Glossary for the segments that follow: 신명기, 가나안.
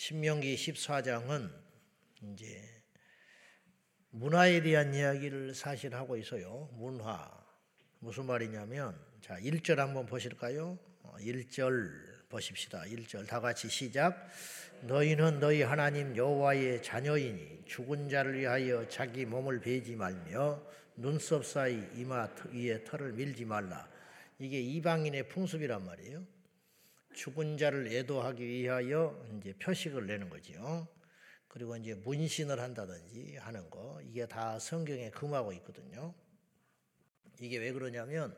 신명기 14장은 이제 문화에 대한 이야기를 사실 하고 있어요. 문화. 무슨 말이냐면, 자, 1절 한번 보실까요? 1절 보십시다. 1절 다 같이 시작. 너희는 너희 하나님 여호와의 자녀이니 죽은 자를 위하여 자기 몸을 베지 말며 눈썹 사이 이마 위에 털을 밀지 말라. 이게 이방인의 풍습이란 말이에요. 죽은 자를 애도하기 위하여 이제 표식을 내는 거지요. 그리고 이제 문신을 한다든지 하는 거, 이게 다 성경에 금하고 있거든요. 이게 왜 그러냐면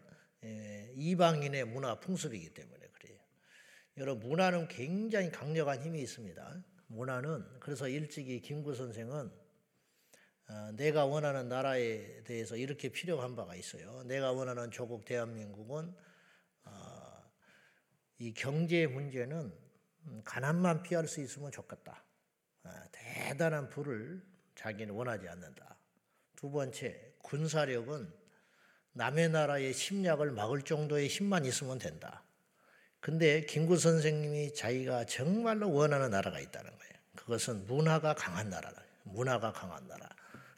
이방인의 문화 풍습이기 때문에 그래요. 여러분, 문화는 굉장히 강력한 힘이 있습니다. 문화는, 그래서 일찍이 김구 선생은 내가 원하는 나라에 대해서 이렇게 필요한 바가 있어요. 내가 원하는 조국 대한민국은 이 경제 문제는 가난만 피할 수 있으면 좋겠다. 대단한 부를 자기는 원하지 않는다. 두 번째, 군사력은 남의 나라의 침략을 막을 정도의 힘만 있으면 된다. 근데 김구 선생님이 자기가 정말로 원하는 나라가 있다는 거예요. 그것은 문화가 강한 나라다. 문화가 강한 나라.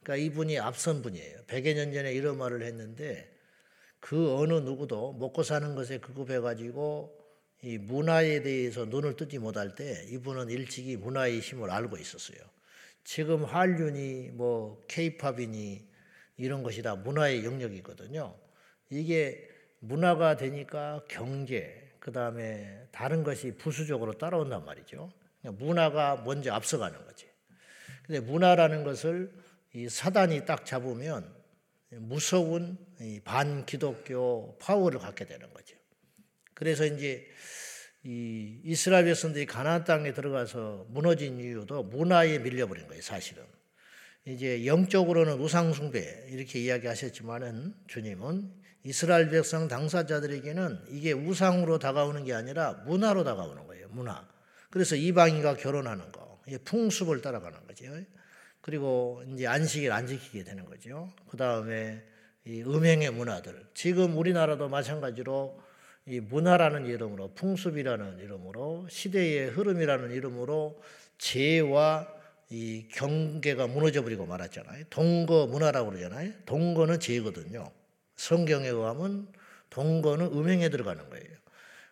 그러니까 이분이 앞선 분이에요. 100여 년 전에 이런 말을 했는데, 그 어느 누구도 먹고 사는 것에 급급해가지고 이 문화에 대해서 눈을 뜨지 못할 때 이분은 일찍이 문화의 힘을 알고 있었어요. 지금 한류니 뭐 케이팝이니 이런 것이 다 문화의 영역이거든요. 이게 문화가 되니까 경제, 그 다음에 다른 것이 부수적으로 따라온단 말이죠. 문화가 먼저 앞서가는 거지. 근데 문화라는 것을 이 사단이 딱 잡으면 무서운 이 반기독교 파워를 갖게 되는 거죠. 그래서 이제 이 이스라엘 백성들이 가나안 땅에 들어가서 무너진 이유도 문화에 밀려버린 거예요, 사실은. 이제 영적으로는 우상숭배 이렇게 이야기하셨지만은 주님은 이스라엘 백성 당사자들에게는 이게 우상으로 다가오는 게 아니라 문화로 다가오는 거예요. 문화. 그래서 이방인과 결혼하는 거, 이게 풍습을 따라가는 거죠. 그리고 이제 안식일 안 지키게 되는 거죠. 그 다음에 이 음행의 문화들. 지금 우리나라도 마찬가지로 이 문화라는 이름으로, 풍습이라는 이름으로, 시대의 흐름이라는 이름으로 죄와 이 경계가 무너져버리고 말았잖아요. 동거 문화라고 그러잖아요. 동거는 죄거든요. 성경에 의하면 동거는 음행에 들어가는 거예요.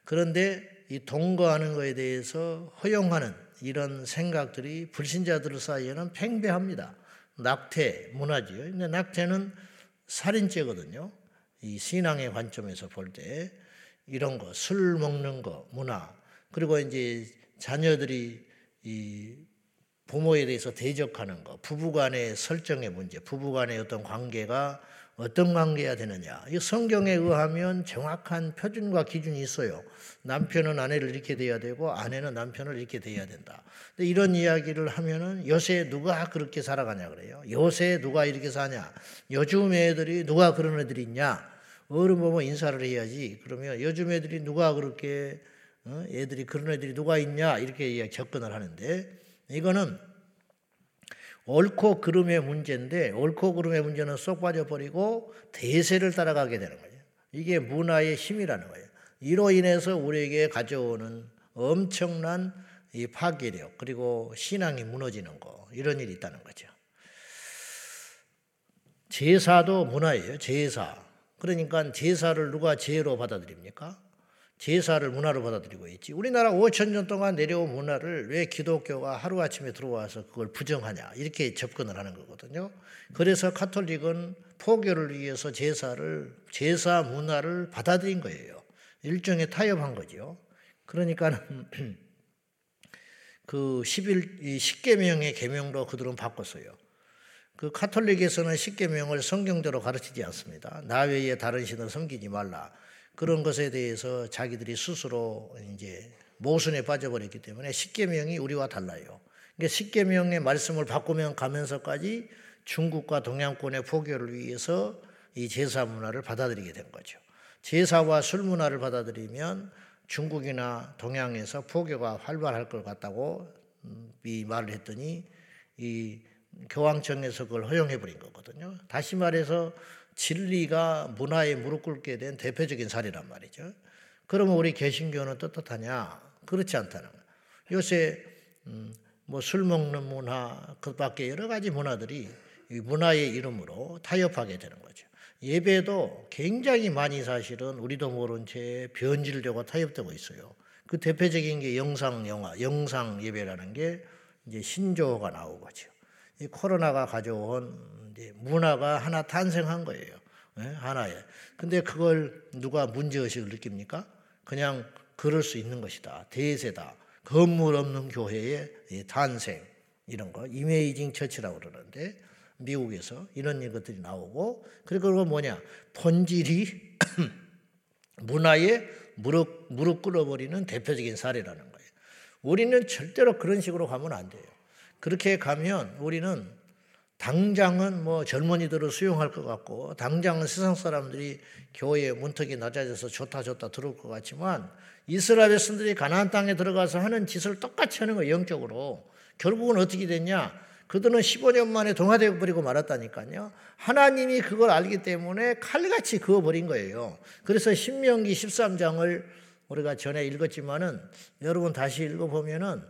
그런데 이 동거하는 거에 대해서 허용하는 이런 생각들이 불신자들 사이에는 팽배합니다. 낙태 문화지요. 근데 낙태는 살인죄거든요. 이 신앙의 관점에서 볼 때 이런 거, 술 먹는 거 문화, 그리고 이제 자녀들이 이 부모에 대해서 대적하는 거, 부부간의 설정의 문제, 부부간의 어떤 관계가 어떤 관계야 되느냐. 이 성경에 의하면 정확한 표준과 기준이 있어요. 남편은 아내를 이렇게 대해야 되고 아내는 남편을 이렇게 대해야 된다. 근데 이런 이야기를 하면은 요새 누가 그렇게 살아가냐 그래요. 요새 누가 이렇게 사냐. 요즘 애들이 누가 그런 애들이 있냐. 어른 보면 인사를 해야지. 그러면 요즘 애들이 누가 그렇게 애들이 그런 애들이 누가 있냐 이렇게 접근을 하는데, 이거는 옳고 그름의 문제인데, 옳고 그름의 문제는 쏙 빠져버리고 대세를 따라가게 되는 거예요. 이게 문화의 힘이라는 거예요. 이로 인해서 우리에게 가져오는 엄청난 이 파괴력, 그리고 신앙이 무너지는 거, 이런 일이 있다는 거죠. 제사도 문화예요. 제사. 그러니까 제사를 누가 제로 받아들입니까? 제사를 문화로 받아들이고 있지. 우리나라 5천 년 동안 내려온 문화를 왜 기독교가 하루아침에 들어와서 그걸 부정하냐. 이렇게 접근을 하는 거거든요. 그래서 카톨릭은 포교를 위해서 제사 문화를 받아들인 거예요. 일종의 타협한 거죠. 그러니까 그 10계명의 계명으로 그들은 바꿨어요. 그 카톨릭에서는 10계명을 성경대로 가르치지 않습니다. 나 외에 다른 신을 섬기지 말라. 그런 것에 대해서 자기들이 스스로 이제 모순에 빠져버렸기 때문에 십계명이 우리와 달라요. 그러니까 십계명의 말씀을 바꾸면 가면서까지 중국과 동양권의 포교를 위해서 이 제사 문화를 받아들이게 된 거죠. 제사와 술 문화를 받아들이면 중국이나 동양에서 포교가 활발할 것 같다고 이 말을 했더니 이 교황청에서 그걸 허용해버린 거거든요. 다시 말해서 진리가 문화에 무릎 꿇게 된 대표적인 사례란 말이죠. 그러면 우리 개신교는 떳떳하냐? 그렇지 않다는 거예요. 요새 뭐 술 먹는 문화, 그 밖에 여러 가지 문화들이 문화의 이름으로 타협하게 되는 거죠. 예배도 굉장히 많이 사실은 우리도 모른 채 변질되고 타협되고 있어요. 그 대표적인 게 영상 예배라는 게 이제 신조어가 나온 거죠. 이 코로나가 가져온 이제 문화가 하나 탄생한 거예요. 네? 하나에. 근데 그걸 누가 문제의식을 느낍니까? 그냥 그럴 수 있는 것이다. 대세다. 건물 없는 교회의 탄생. 이런 거. 이메이징 처치라고 그러는데 미국에서 이런 것들이 나오고, 그리고 뭐냐. 본질이 문화에 무릎 꿇어버리는 대표적인 사례라는 거예요. 우리는 절대로 그런 식으로 가면 안 돼요. 그렇게 가면 우리는 당장은 뭐 젊은이들을 수용할 것 같고, 당장은 세상 사람들이 교회의 문턱이 낮아져서 좋다 들을 것 같지만, 이스라엘 백성들이 가나안 땅에 들어가서 하는 짓을 똑같이 하는 거예요. 영적으로. 결국은 어떻게 됐냐. 그들은 15년 만에 동화되어 버리고 말았다니까요. 하나님이 그걸 알기 때문에 칼같이 그어버린 거예요. 그래서 신명기 13장을 우리가 전에 읽었지만은 여러분 다시 읽어보면은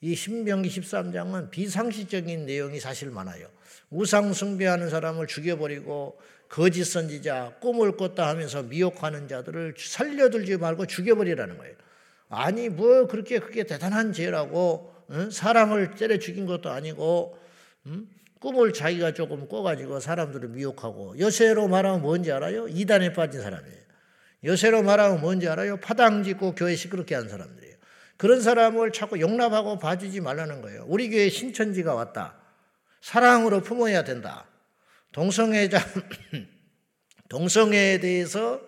이 신명기 13장은 비상식적인 내용이 사실 많아요. 우상 숭배하는 사람을 죽여버리고, 거짓 선지자, 꿈을 꿨다 하면서 미혹하는 자들을 살려들지 말고 죽여버리라는 거예요. 아니 뭐 그게 대단한 죄라고, 사람을 때려 죽인 것도 아니고, 꿈을 자기가 조금 꿔가지고 사람들을 미혹하고, 요새로 말하면 뭔지 알아요? 이단에 빠진 사람이에요. 요새로 말하면 뭔지 알아요? 파당 짓고 교회 시끄럽게 한 사람들이에요. 그런 사람을 자꾸 용납하고 봐주지 말라는 거예요. 우리 교회 신천지가 왔다. 사랑으로 품어야 된다. 동성애에 대해서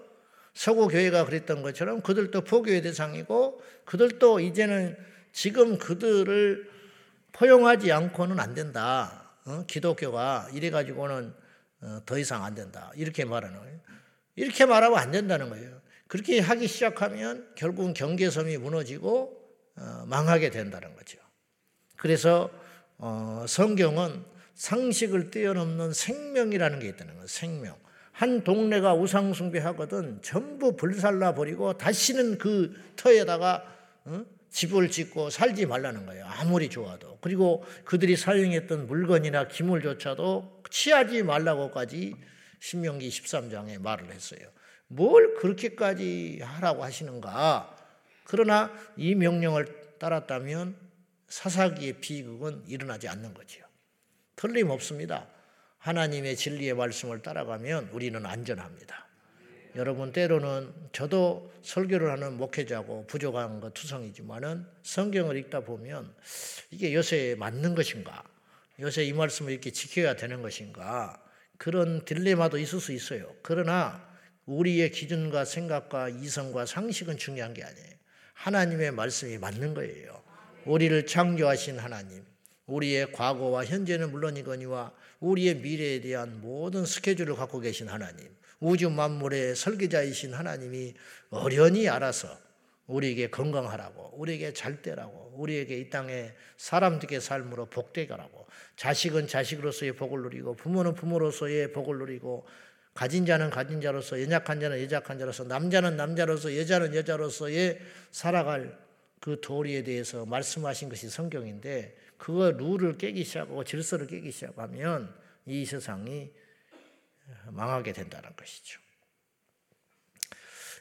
서구 교회가 그랬던 것처럼 그들도 포교의 대상이고, 그들도 이제는 지금 그들을 포용하지 않고는 안 된다. 기독교가 이래가지고는 더 이상 안 된다. 이렇게 말하는 거예요. 이렇게 말하면 안 된다는 거예요. 그렇게 하기 시작하면 결국은 경계선이 무너지고 망하게 된다는 거죠. 그래서 성경은 상식을 뛰어넘는 생명이라는 게 있다는 거예요. 생명. 한 동네가 우상숭배하거든 전부 불살라버리고 다시는 그 터에다가 집을 짓고 살지 말라는 거예요. 아무리 좋아도. 그리고 그들이 사용했던 물건이나 기물조차도 취하지 말라고까지 신명기 13장에 말을 했어요. 뭘 그렇게까지 하라고 하시는가. 그러나 이 명령을 따랐다면 사사기의 비극은 일어나지 않는 거죠. 틀림없습니다. 하나님의 진리의 말씀을 따라가면 우리는 안전합니다. 여러분 때로는 저도 설교를 하는 목회자고 부족한 것 투성이지만은 성경을 읽다 보면 이게 요새 맞는 것인가? 요새 이 말씀을 이렇게 지켜야 되는 것인가? 그런 딜레마도 있을 수 있어요. 그러나 우리의 기준과 생각과 이성과 상식은 중요한 게 아니에요. 하나님의 말씀이 맞는 거예요. 우리를 창조하신 하나님, 우리의 과거와 현재는 물론이거니와 우리의 미래에 대한 모든 스케줄을 갖고 계신 하나님, 우주 만물의 설계자이신 하나님이 어련히 알아서 우리에게 건강하라고, 우리에게 잘되라고, 우리에게 이 땅에 사람들의 삶으로 복되가라고, 자식은 자식으로서의 복을 누리고, 부모는 부모로서의 복을 누리고, 가진 자는 가진 자로서, 연약한 자는 연약한 자로서, 남자는 남자로서, 여자는 여자로서의 살아갈 그 도리에 대해서 말씀하신 것이 성경인데, 그거 룰을 깨기 시작하고 질서를 깨기 시작하면 이 세상이 망하게 된다는 것이죠.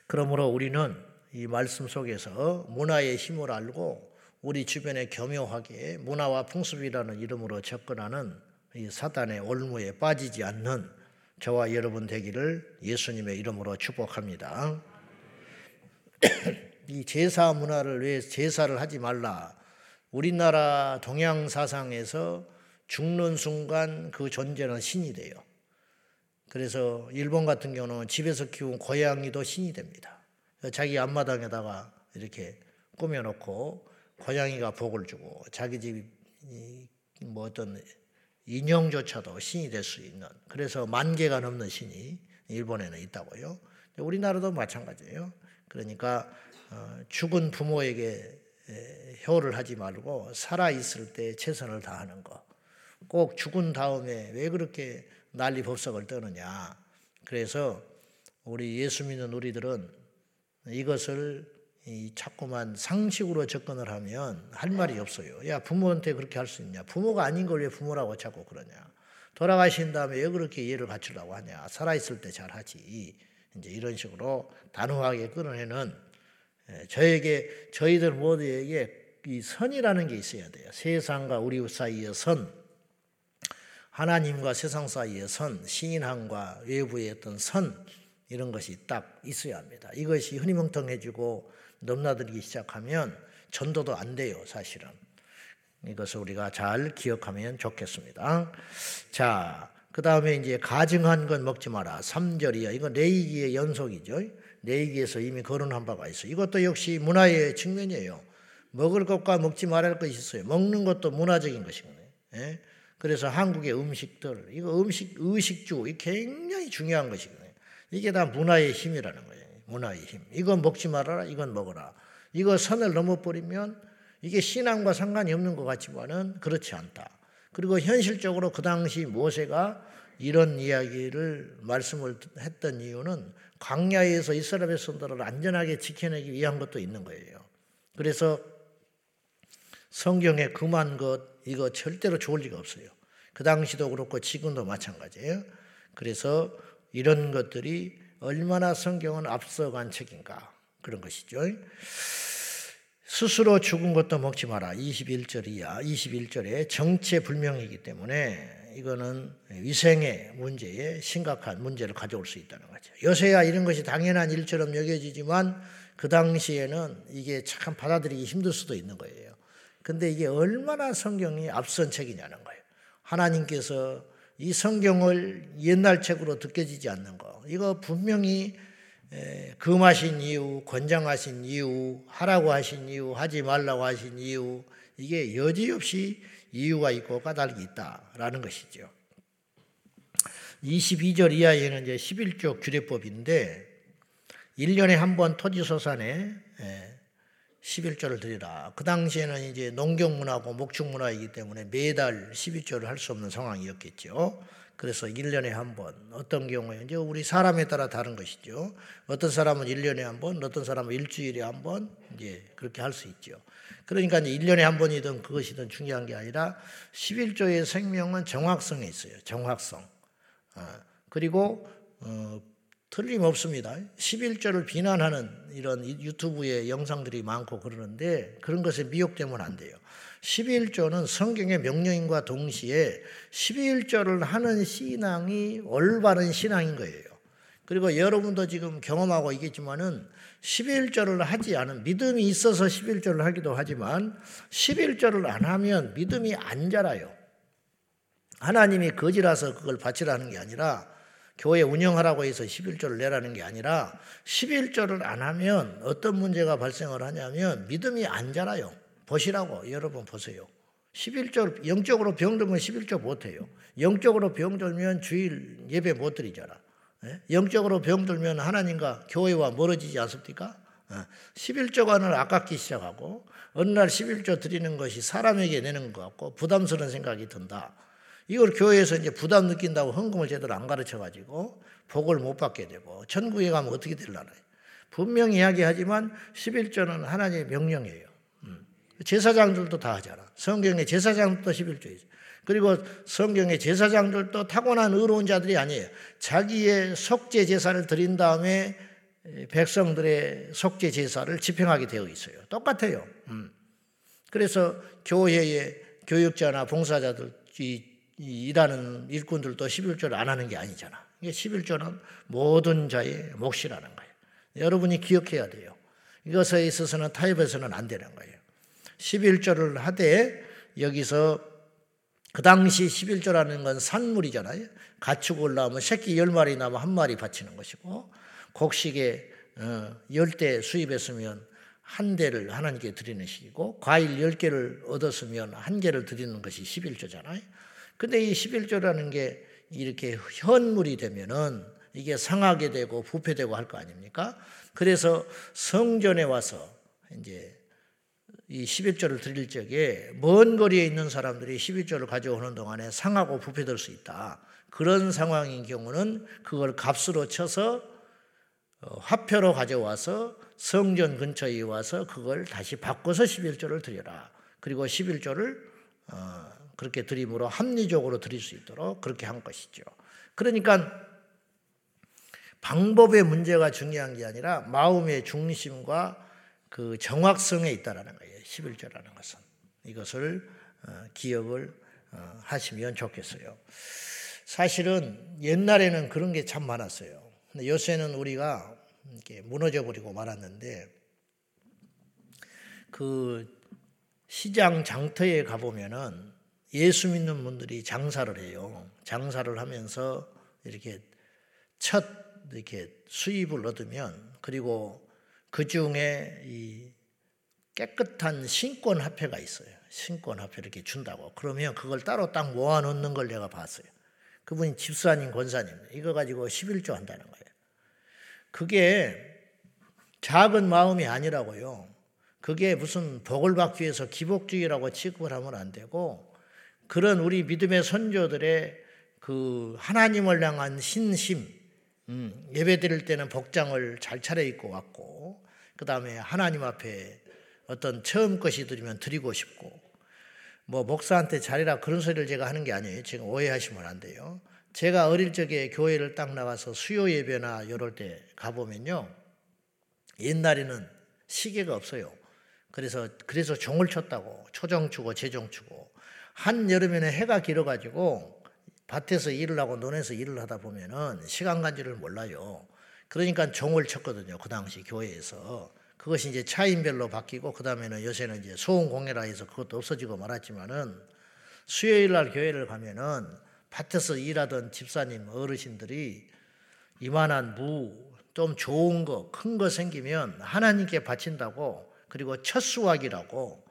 그러므로 우리는 이 말씀 속에서 문화의 힘을 알고 우리 주변에 교묘하게 문화와 풍습이라는 이름으로 접근하는 이 사단의 올무에 빠지지 않는 저와 여러분 되기를 예수님의 이름으로 축복합니다. 이 제사 문화를 왜 제사를 하지 말라. 우리나라 동양 사상에서 죽는 순간 그 존재는 신이 돼요. 그래서 일본 같은 경우는 집에서 키운 고양이도 신이 됩니다. 자기 앞마당에다가 이렇게 꾸며놓고 고양이가 복을 주고, 자기 집 뭐 어떤 인형조차도 신이 될 수 있는, 그래서 10,000개가 넘는 신이 일본에는 있다고요. 우리나라도 마찬가지예요. 그러니까 죽은 부모에게 효를 하지 말고 살아있을 때 최선을 다하는 거. 꼭 죽은 다음에 왜 그렇게 난리법석을 떠느냐. 그래서 우리 예수 믿는 우리들은 이것을 이 자꾸만 상식으로 접근을 하면 할 말이 없어요. 야, 부모한테 그렇게 할 수 있냐? 부모가 아닌 걸 왜 부모라고 자꾸 그러냐? 돌아가신 다음에 왜 그렇게 이해를 갖추려고 하냐? 살아있을 때 잘하지. 이제 이런 식으로 단호하게 끊어내는, 저에게, 저희들 모두에게 이 선이라는 게 있어야 돼요. 세상과 우리 사이의 선, 하나님과 세상 사이의 선, 신앙과 외부의 어떤 선, 이런 것이 딱 있어야 합니다. 이것이 흐리멍텅해지고 넘나들기 시작하면 전도도 안 돼요, 사실은. 이것을 우리가 잘 기억하면 좋겠습니다. 자, 그 다음에 이제 가증한 건 먹지 마라. 3절이야. 이건 레이기의 연속이죠. 레이기에서 이미 거론한 바가 있어요. 이것도 역시 문화의 측면이에요. 먹을 것과 먹지 말아야 할 것이 있어요. 먹는 것도 문화적인 것이거든요. 예? 그래서 한국의 음식들, 이거 의식주, 이게 굉장히 중요한 것이거든요. 이게 다 문화의 힘이라는 거예요. 문화의 힘. 이건 먹지 말아라, 이건 먹어라. 이거 선을 넘어버리면 이게 신앙과 상관이 없는 것 같지만은 그렇지 않다. 그리고 현실적으로 그 당시 모세가 이런 이야기를 말씀을 했던 이유는 광야에서 이스라엘 백성들을 안전하게 지켜내기 위한 것도 있는 거예요. 그래서 성경에 금한 것, 이거 절대로 좋을 리가 없어요. 그 당시도 그렇고 지금도 마찬가지예요. 그래서 이런 것들이 얼마나 성경은 앞서간 책인가, 그런 것이죠. 스스로 죽은 것도 먹지 마라. 21절에 정체불명이기 때문에 이거는 위생의 문제에 심각한 문제를 가져올 수 있다는 거죠. 요새야 이런 것이 당연한 일처럼 여겨지지만 그 당시에는 이게 참 받아들이기 힘들 수도 있는 거예요. 근데 이게 얼마나 성경이 앞선 책이냐는 거예요. 하나님께서 이 성경을 옛날 책으로 느껴지지 않는 거. 이거 분명히 금하신 이유, 권장하신 이유, 하라고 하신 이유, 하지 말라고 하신 이유, 이게 여지없이 이유가 있고 까닭이 있다라는 것이죠. 22절 이하에는 이제 11조 규례법인데 1년에 한 번 토지소산에 11조를 드리라. 그 당시에는 이제 농경문화고 목축문화이기 때문에 매달 12조를 할 수 없는 상황이었겠죠. 그래서 1년에 한 번, 어떤 경우에 이제 우리 사람에 따라 다른 것이죠. 어떤 사람은 1년에 한 번, 어떤 사람은 일주일에 한 번, 이제 그렇게 할 수 있죠. 그러니까 이제 1년에 한 번이든 그것이든 중요한 게 아니라 11조의 생명은 정확성에 있어요. 정확성. 그리고 틀림없습니다. 11조를 비난하는 이런 유튜브에 영상들이 많고 그러는데 그런 것에 미혹되면 안 돼요. 11조는 성경의 명령인과 동시에 11조를 하는 신앙이 올바른 신앙인 거예요. 그리고 여러분도 지금 경험하고 있겠지만은 11조를 하지 않은, 믿음이 있어서 11조를 하기도 하지만 11조를 안 하면 믿음이 안 자라요. 하나님이 거지라서 그걸 바치라는 게 아니라, 교회 운영하라고 해서 11조를 내라는 게 아니라 11조를 안 하면 어떤 문제가 발생을 하냐면 믿음이 안 자라요. 보시라고, 여러분 보세요. 11조, 영적으로 병들면 11조 못해요. 영적으로 병들면 주일 예배 못 드리잖아. 영적으로 병들면 하나님과 교회와 멀어지지 않습니까? 11조간을 아깝기 시작하고 어느 날 11조 드리는 것이 사람에게 내는 것 같고 부담스러운 생각이 든다. 이걸 교회에서 이제 부담 느낀다고 헌금을 제대로 안 가르쳐가지고 복을 못 받게 되고 천국에 가면 어떻게 되려나. 분명히 이야기하지만 11조는 하나님의 명령이에요. 제사장들도 다 하잖아. 성경의 제사장들도 11조이죠. 그리고 성경의 제사장들도 타고난 의로운 자들이 아니에요. 자기의 속죄 제사를 드린 다음에 백성들의 속죄 제사를 집행하게 되어 있어요. 똑같아요. 그래서 교회의 교육자나 봉사자들, 이 일하는 일꾼들도 11조를 안 하는 게 아니잖아. 이게 11조는 모든 자의 몫이라는 거예요. 여러분이 기억해야 돼요. 이것에 있어서는 타협에서는 안 되는 거예요. 11조를 하되, 여기서 그 당시 11조라는 건 산물이잖아요. 가축 올라오면 새끼 10마리 나면 1마리 바치는 것이고, 곡식에 10대 수입했으면 1대를 하나님께 드리는 식이고, 과일 10개를 얻었으면 1개를 드리는 것이 11조잖아요. 근데 이 11조라는 게 이렇게 현물이 되면은 이게 상하게 되고 부패되고 할 거 아닙니까? 그래서 성전에 와서 이제 이 11조를 드릴 적에 먼 거리에 있는 사람들이 11조를 가져오는 동안에 상하고 부패될 수 있다. 그런 상황인 경우는 그걸 값으로 쳐서 화표로 가져와서 성전 근처에 와서 그걸 다시 바꿔서 11조를 드려라. 그리고 11조를 그렇게 드림으로 합리적으로 드릴 수 있도록 그렇게 한 것이죠. 그러니까 방법의 문제가 중요한 게 아니라 마음의 중심과 그 정확성에 있다라는 거예요. 11조라는 것은. 이것을 기억을 하시면 좋겠어요. 사실은 옛날에는 그런 게 참 많았어요. 근데 요새는 우리가 이렇게 무너져버리고 말았는데 그 시장 장터에 가보면은 예수 믿는 분들이 장사를 해요. 장사를 하면서 이렇게 첫 이렇게 수입을 얻으면 그리고 그 중에 이 깨끗한 신권화폐가 있어요. 신권화폐 이렇게 준다고. 그러면 그걸 따로 딱 모아놓는 걸 내가 봤어요. 그분이 집사님, 권사님 이거 가지고 11조 한다는 거예요. 그게 작은 마음이 아니라고요. 그게 무슨 복을 받기 위해서 기복주의라고 취급을 하면 안 되고 그런 우리 믿음의 선조들의 그 하나님을 향한 신심, 예배 드릴 때는 복장을 잘 차려입고 왔고 그 다음에 하나님 앞에 어떤 처음 것이 드리면 드리고 싶고 뭐 목사한테 잘해라 그런 소리를 제가 하는 게 아니에요. 지금 오해하시면 안 돼요. 제가 어릴 적에 교회를 딱 나가서 수요 예배나 이럴 때 가보면요. 옛날에는 시계가 없어요. 그래서 종을 쳤다고 초종 추고 제종 추고 한여름에는 해가 길어가지고 밭에서 일을 하고 논에서 일을 하다 보면은 시간 간지를 몰라요. 그러니까 종을 쳤거든요. 그 당시 교회에서. 그것이 이제 차인별로 바뀌고 그 다음에는 요새는 이제 소원공예라 해서 그것도 없어지고 말았지만은 수요일 날 교회를 가면은 밭에서 일하던 집사님 어르신들이 이만한 무 좀 좋은 거 큰 거 생기면 하나님께 바친다고 그리고 첫 수확이라고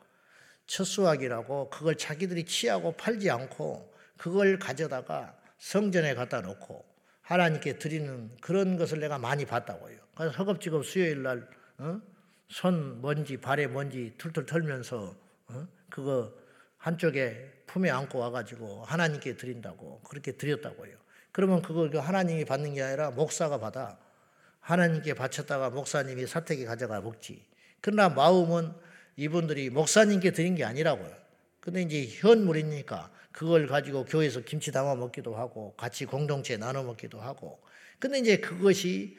그걸 자기들이 취하고 팔지 않고 그걸 가져다가 성전에 갖다 놓고 하나님께 드리는 그런 것을 내가 많이 봤다고요. 그래서 허겁지겁 수요일 날 손 먼지 발에 먼지 툴툴 털면서 그거 한쪽에 품에 안고 와가지고 하나님께 드린다고 그렇게 드렸다고요. 그러면 그걸 하나님이 받는 게 아니라 목사가 받아. 하나님께 바쳤다가 목사님이 사택에 가져가 먹지. 그러나 마음은 이분들이 목사님께 드린 게 아니라고요. 근데 이제 현물이니까 그걸 가지고 교회에서 김치 담아 먹기도 하고 같이 공동체에 나눠 먹기도 하고. 근데 이제 그것이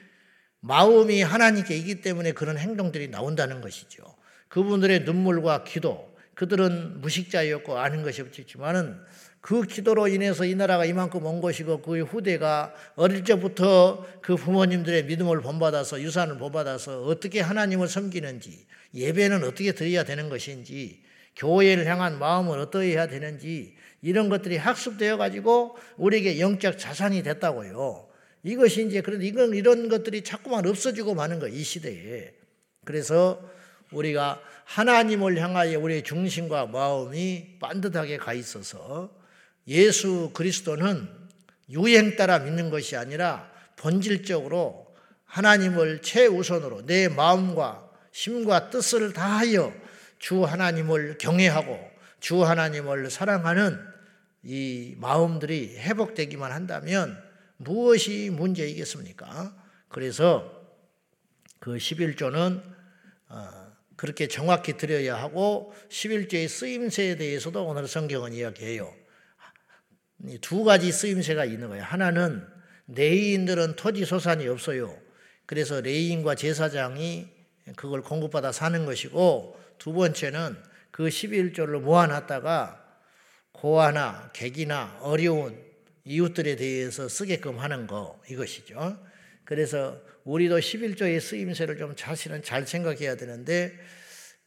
마음이 하나님께 있기 때문에 그런 행동들이 나온다는 것이죠. 그분들의 눈물과 기도, 그들은 무식자였고 아는 것이 없지만은 그 기도로 인해서 이 나라가 이만큼 온 것이고 그의 후대가 어릴 적부터 그 부모님들의 믿음을 본받아서 유산을 본받아서 어떻게 하나님을 섬기는지, 예배는 어떻게 드려야 되는 것인지, 교회를 향한 마음을 어떻게 해야 되는지 이런 것들이 학습되어 가지고 우리에게 영적 자산이 됐다고요. 이것이 이제 그런데 이런 것들이 자꾸만 없어지고 마는 거예요. 이 시대에. 그래서 우리가 하나님을 향하여 우리의 중심과 마음이 반듯하게 가 있어서 예수 그리스도는 유행 따라 믿는 것이 아니라 본질적으로 하나님을 최우선으로 내 마음과 힘과 뜻을 다하여 주 하나님을 경외하고 주 하나님을 사랑하는 이 마음들이 회복되기만 한다면 무엇이 문제이겠습니까? 그래서 그 11조는 그렇게 정확히 드려야 하고 11조의 쓰임새에 대해서도 오늘 성경은 이야기해요. 두 가지 쓰임새가 있는 거예요. 하나는 레위인들은 토지 소산이 없어요. 그래서 레위인과 제사장이 그걸 공급받아 사는 것이고 두 번째는 그 11조를 모아놨다가 고아나 객이나 어려운 이웃들에 대해서 쓰게끔 하는 거 이것이죠. 그래서 우리도 11조의 쓰임새를 좀 사실은 잘 생각해야 되는데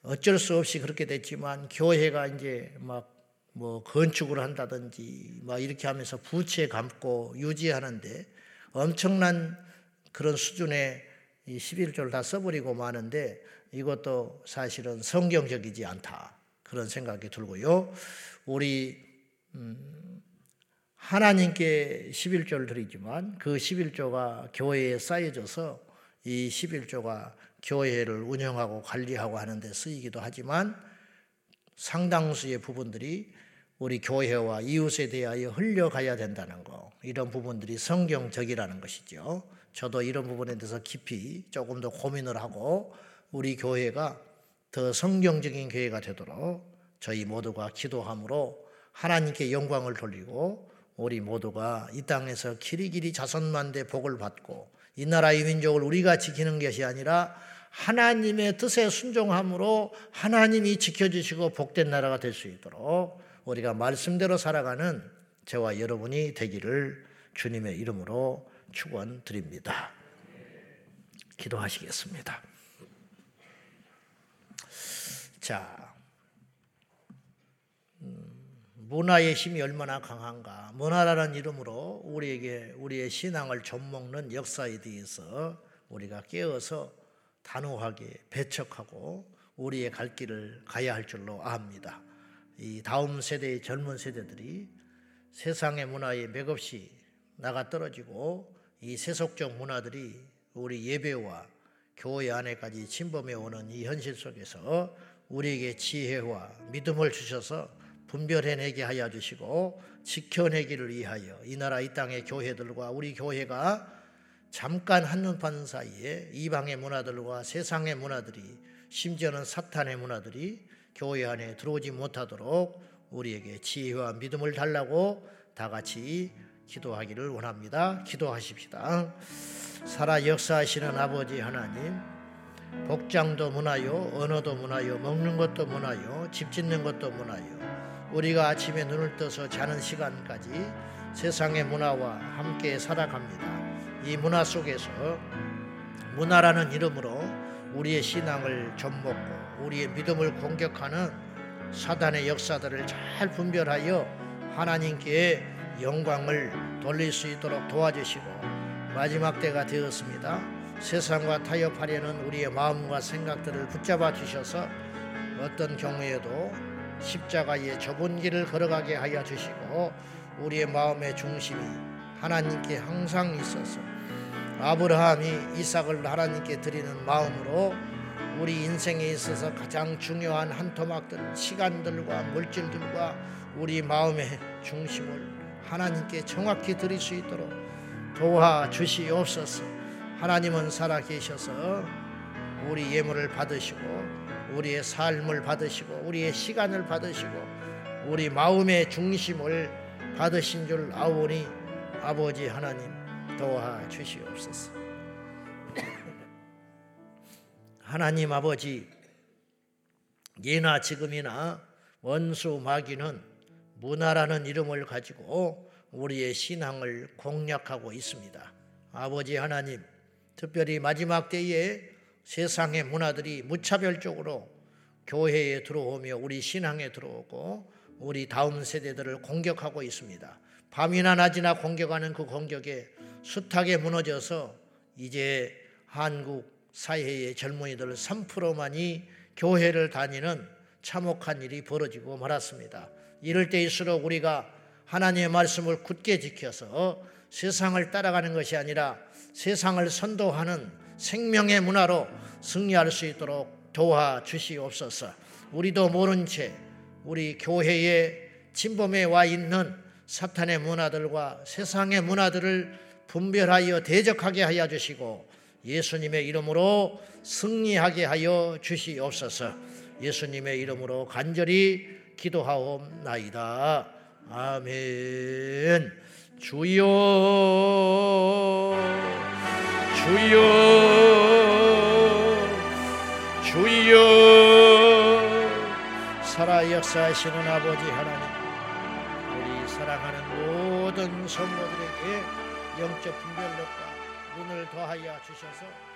어쩔 수 없이 그렇게 됐지만 교회가 이제 막 뭐 건축을 한다든지 막 이렇게 하면서 부채 감고 유지하는데 엄청난 그런 수준의 이 11조를 다 써버리고 마는데 이것도 사실은 성경적이지 않다 그런 생각이 들고요. 우리 하나님께 11조를 드리지만 그 11조가 교회에 쌓여져서 이 11조가 교회를 운영하고 관리하고 하는 데 쓰이기도 하지만 상당수의 부분들이 우리 교회와 이웃에 대하여 흘려가야 된다는 거 이런 부분들이 성경적이라는 것이죠. 저도 이런 부분에 대해서 깊이 조금 더 고민을 하고 우리 교회가 더 성경적인 교회가 되도록 저희 모두가 기도함으로 하나님께 영광을 돌리고 우리 모두가 이 땅에서 길이길이 자손만대 복을 받고 이 나라의 민족을 우리가 지키는 것이 아니라 하나님의 뜻에 순종함으로 하나님이 지켜주시고 복된 나라가 될 수 있도록 우리가 말씀대로 살아가는 저와 여러분이 되기를 주님의 이름으로 축원드립니다. 기도하시겠습니다. 자, 문화의 힘이 얼마나 강한가. 문화라는 이름으로 우리에게 우리의 신앙을 좀먹는 역사에 대해서 우리가 깨어서 단호하게 배척하고 우리의 갈 길을 가야 할 줄로 압니다. 이 다음 세대의 젊은 세대들이 세상의 문화에 맥없이 나가 떨어지고 이 세속적 문화들이 우리 예배와 교회 안에까지 침범해 오는 이 현실 속에서 우리에게 지혜와 믿음을 주셔서 분별해내게 하여 주시고 지켜내기를 위하여 이 나라 이 땅의 교회들과 우리 교회가 잠깐 한눈판 사이에 이방의 문화들과 세상의 문화들이 심지어는 사탄의 문화들이 교회 안에 들어오지 못하도록 우리에게 지혜와 믿음을 달라고 다 같이 기도하기를 원합니다. 기도하십시다. 살아 역사하시는 아버지 하나님, 복장도 문화요, 언어도 문화요, 먹는 것도 문화요, 집 짓는 것도 문화요, 우리가 아침에 눈을 떠서 자는 시간까지 세상의 문화와 함께 살아갑니다. 이 문화 속에서 문화라는 이름으로 우리의 신앙을 좀먹고 우리의 믿음을 공격하는 사단의 역사들을 잘 분별하여 하나님께 영광을 돌릴 수 있도록 도와주시고 마지막 때가 되었습니다. 세상과 타협하려는 우리의 마음과 생각들을 붙잡아 주셔서 어떤 경우에도 십자가의 좁은 길을 걸어가게 하여 주시고 우리의 마음의 중심이 하나님께 항상 있어서 아브라함이 이삭을 하나님께 드리는 마음으로 우리 인생에 있어서 가장 중요한 한 토막들, 시간들과 물질들과 우리 마음의 중심을 하나님께 정확히 드릴 수 있도록 도와주시옵소서. 하나님은 살아계셔서 우리 예물을 받으시고 우리의 삶을 받으시고 우리의 시간을 받으시고 우리 마음의 중심을 받으신 줄 아오니 아버지 하나님 도와주시옵소서. 하나님 아버지, 예나 지금이나 원수 마귀는 문화라는 이름을 가지고 우리의 신앙을 공략하고 있습니다. 아버지 하나님, 특별히 마지막 때에 세상의 문화들이 무차별적으로 교회에 들어오며 우리 신앙에 들어오고 우리 다음 세대들을 공격하고 있습니다. 밤이나 낮이나 공격하는 그 공격에 숱하게 무너져서 이제 한국 사회의 젊은이들 3%만이 교회를 다니는 참혹한 일이 벌어지고 말았습니다. 이럴 때일수록 우리가 하나님의 말씀을 굳게 지켜서 세상을 따라가는 것이 아니라 세상을 선도하는 생명의 문화로 승리할 수 있도록 도와주시옵소서. 우리도 모른 채 우리 교회에 침범해 와 있는 사탄의 문화들과 세상의 문화들을 분별하여 대적하게 하여 주시고 예수님의 이름으로 승리하게 하여 주시옵소서. 예수님의 이름으로 간절히 기도하옵나이다. 아멘. 주여 주여 주여, 살아 역사하시는 아버지 하나님, 우리 사랑하는 모든 성도들에게 영적 분별력과 눈을 더하여 주셔서